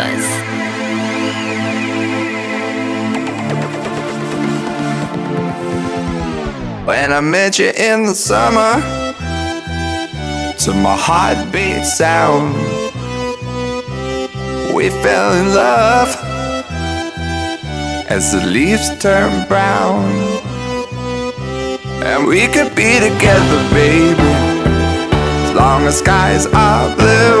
us. When I met you in the summer, to my heartbeat sound, we fell in love as the leaves turn brown. And we could be together, baby, as long as skies are blue.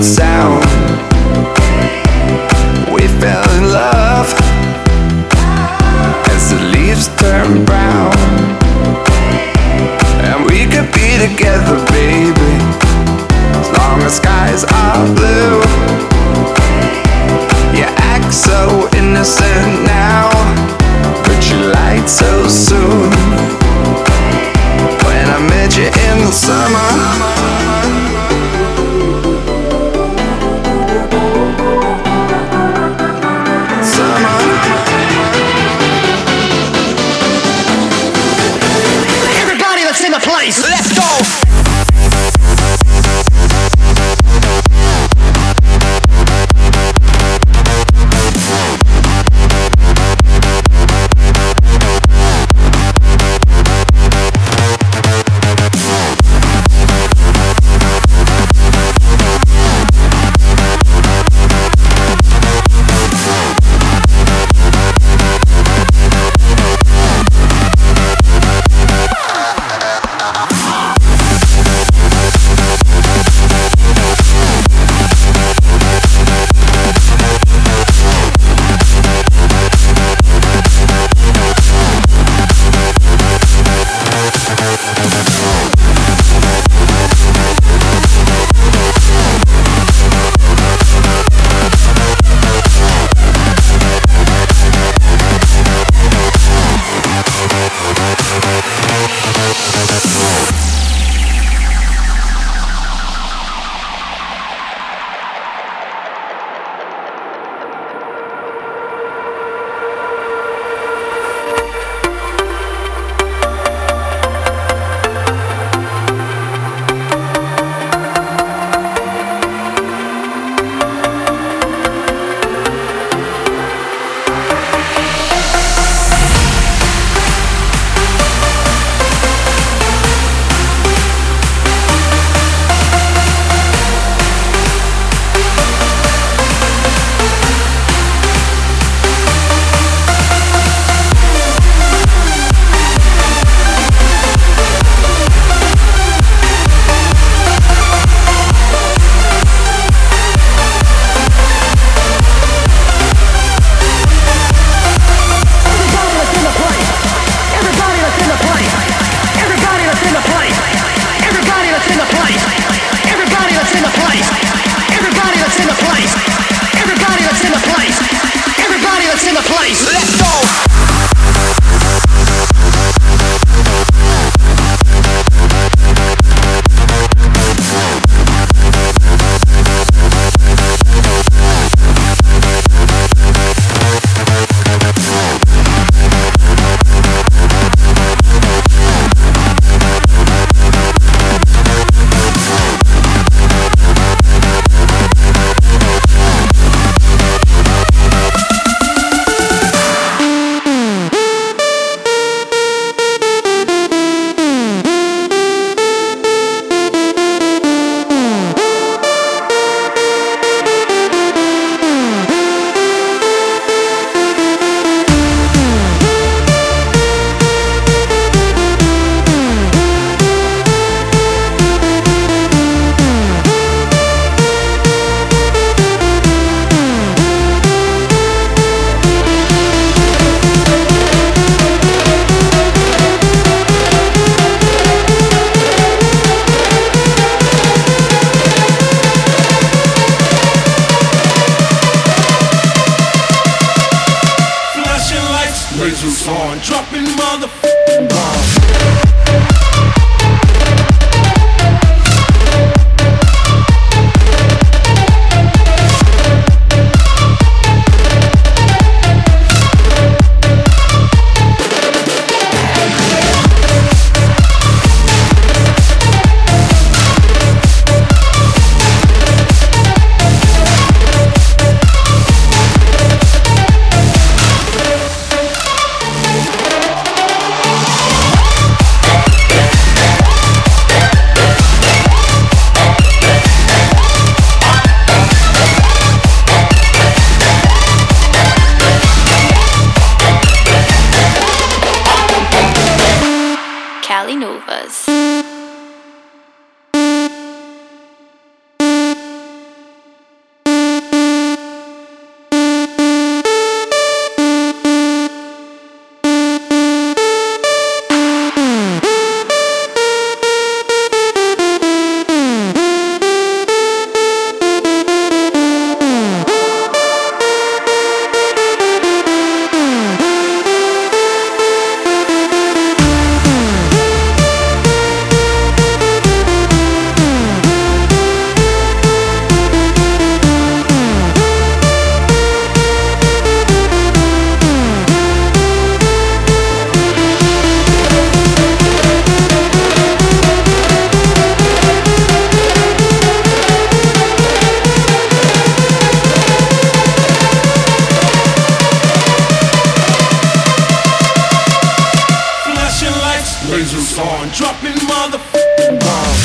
sound, we fell in love as the leaves turn brown. And we could be together, baby, as long as skies are blue. You act so innocent now, but you lied so soon. When I met you in the summer, let's go! Cali Novas. Lasers on, dropping motherfucking bombs.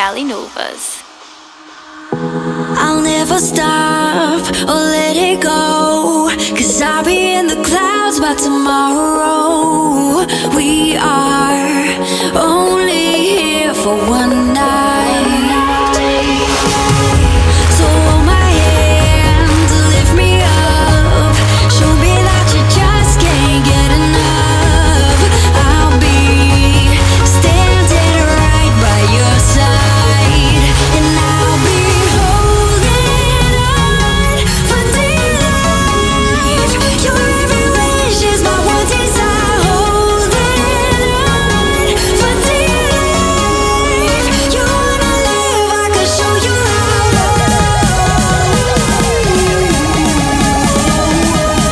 Calinovas. I'll never stop or let it go, 'cause I'll be in the clouds by tomorrow. We are only here for one night, so hold my hand, lift me up, show me that you just can't get enough. I'll be standing right by your side, and I'll be holding on for dear life. Your every wish is my one desire, holding on for dear life. You wanna live, I could show you how. I just keep holding on for dear life. So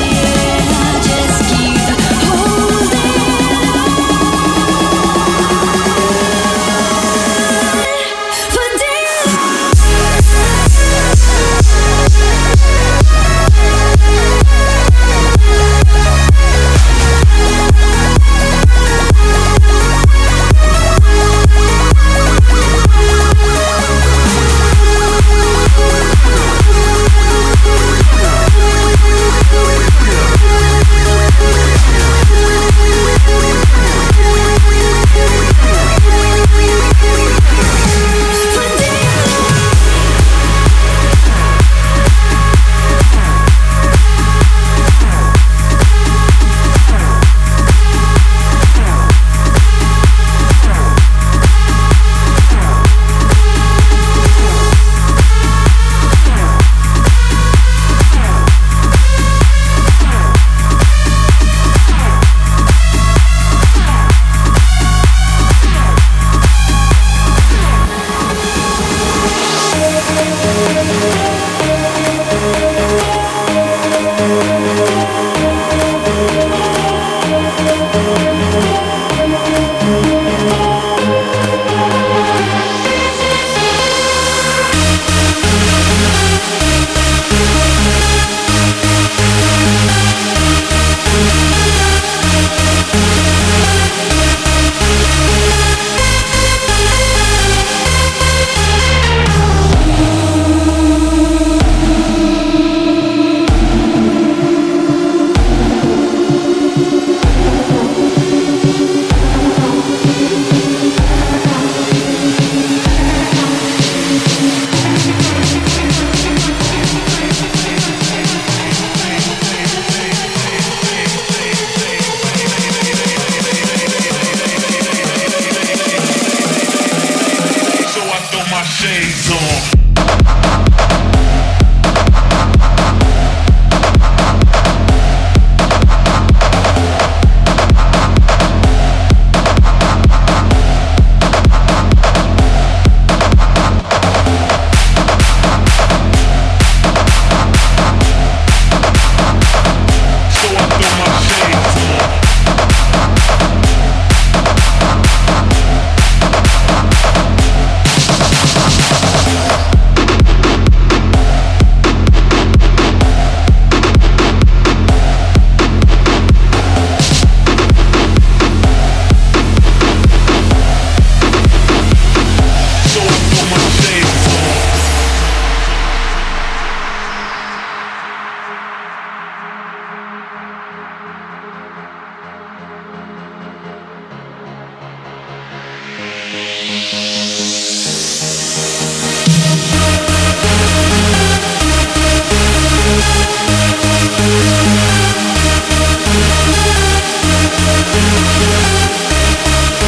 I throw my shades on. So I throw my shades on. So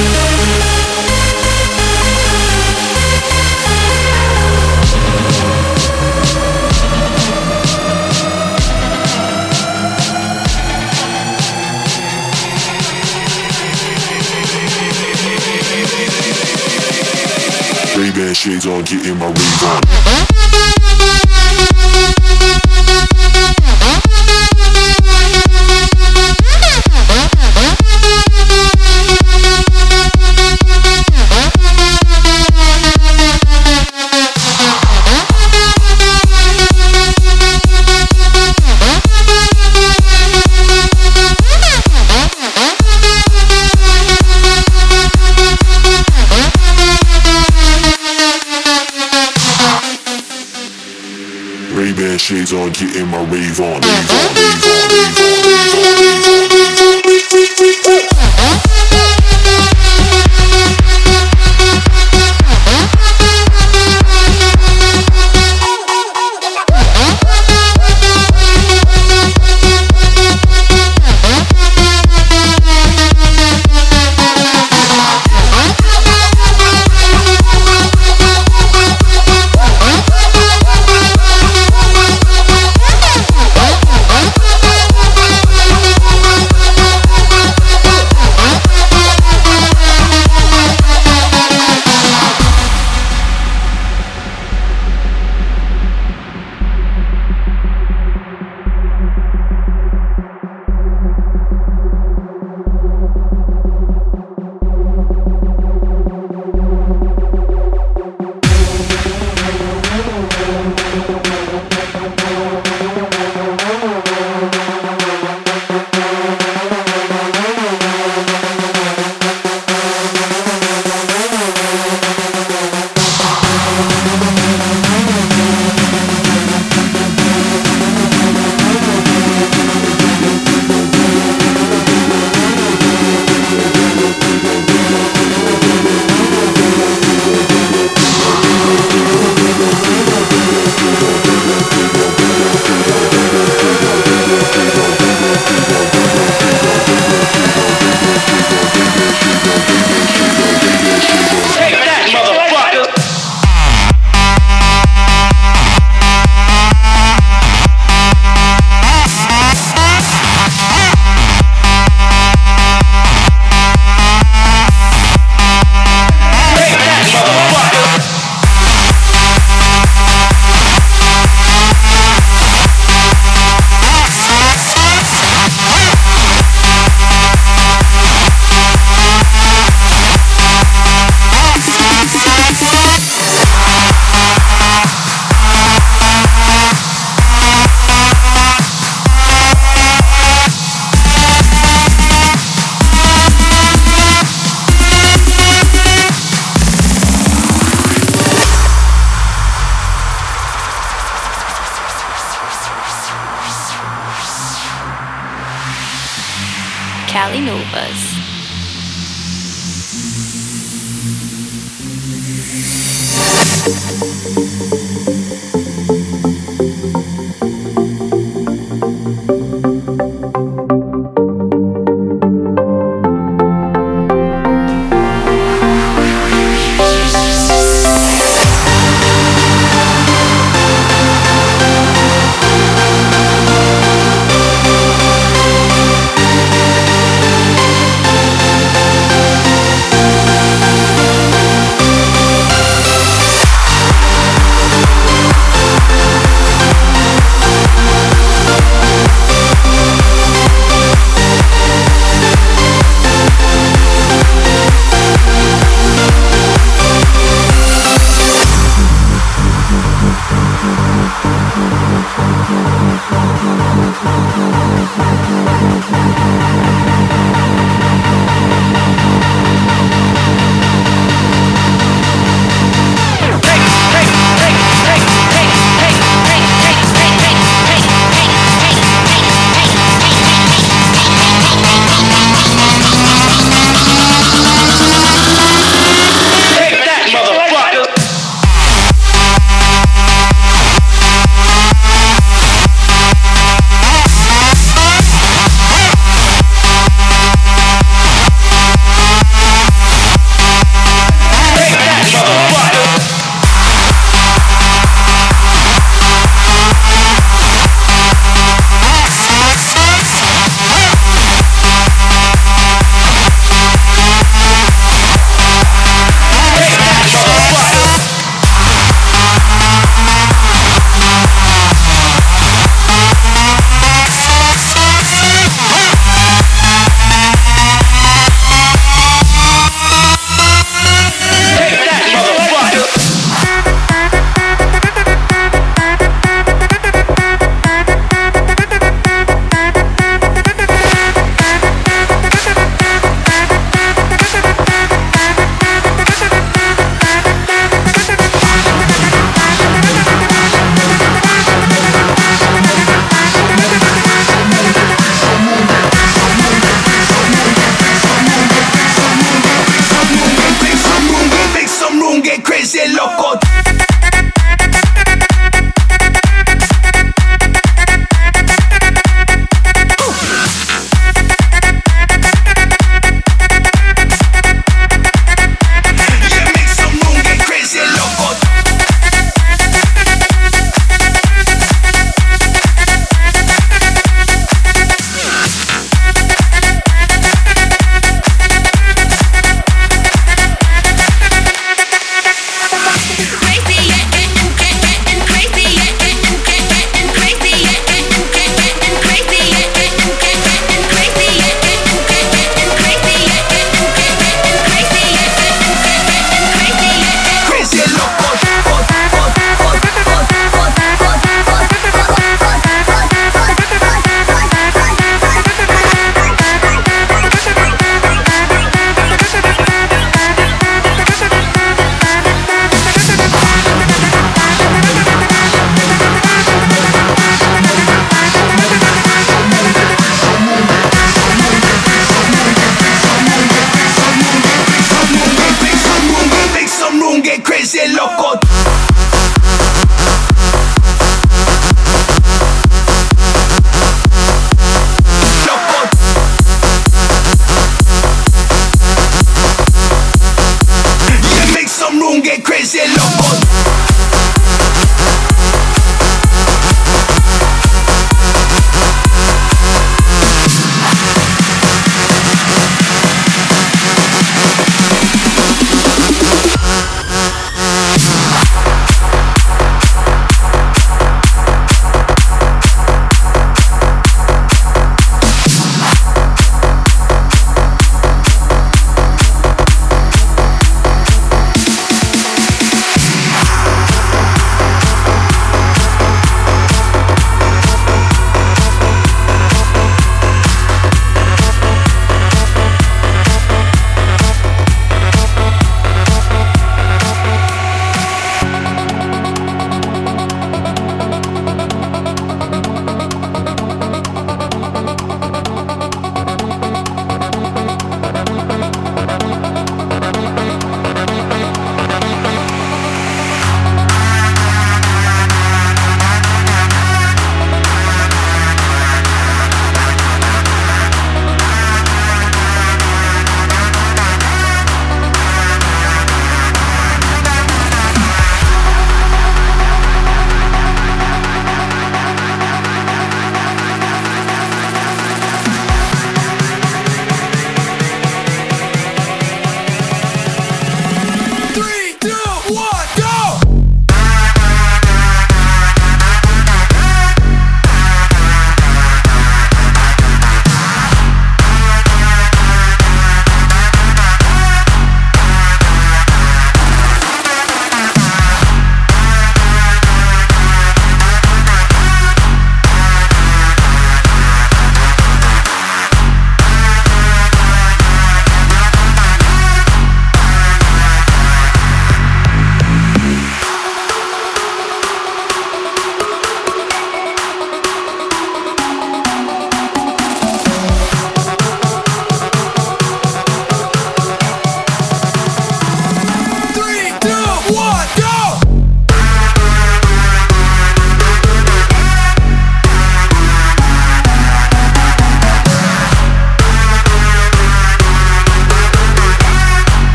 I throw my shades on. Ray-Ban shades on, getting my rave on. shades on, getting my rave on,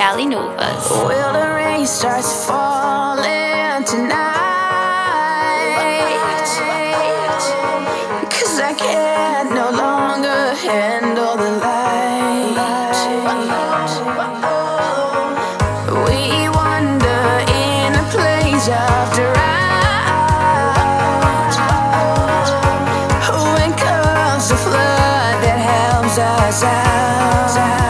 Cali Novas. Will the rain starts falling tonight? 'Cause I can't no longer handle the light. We wander in a place after out. When comes the flood that helps us out.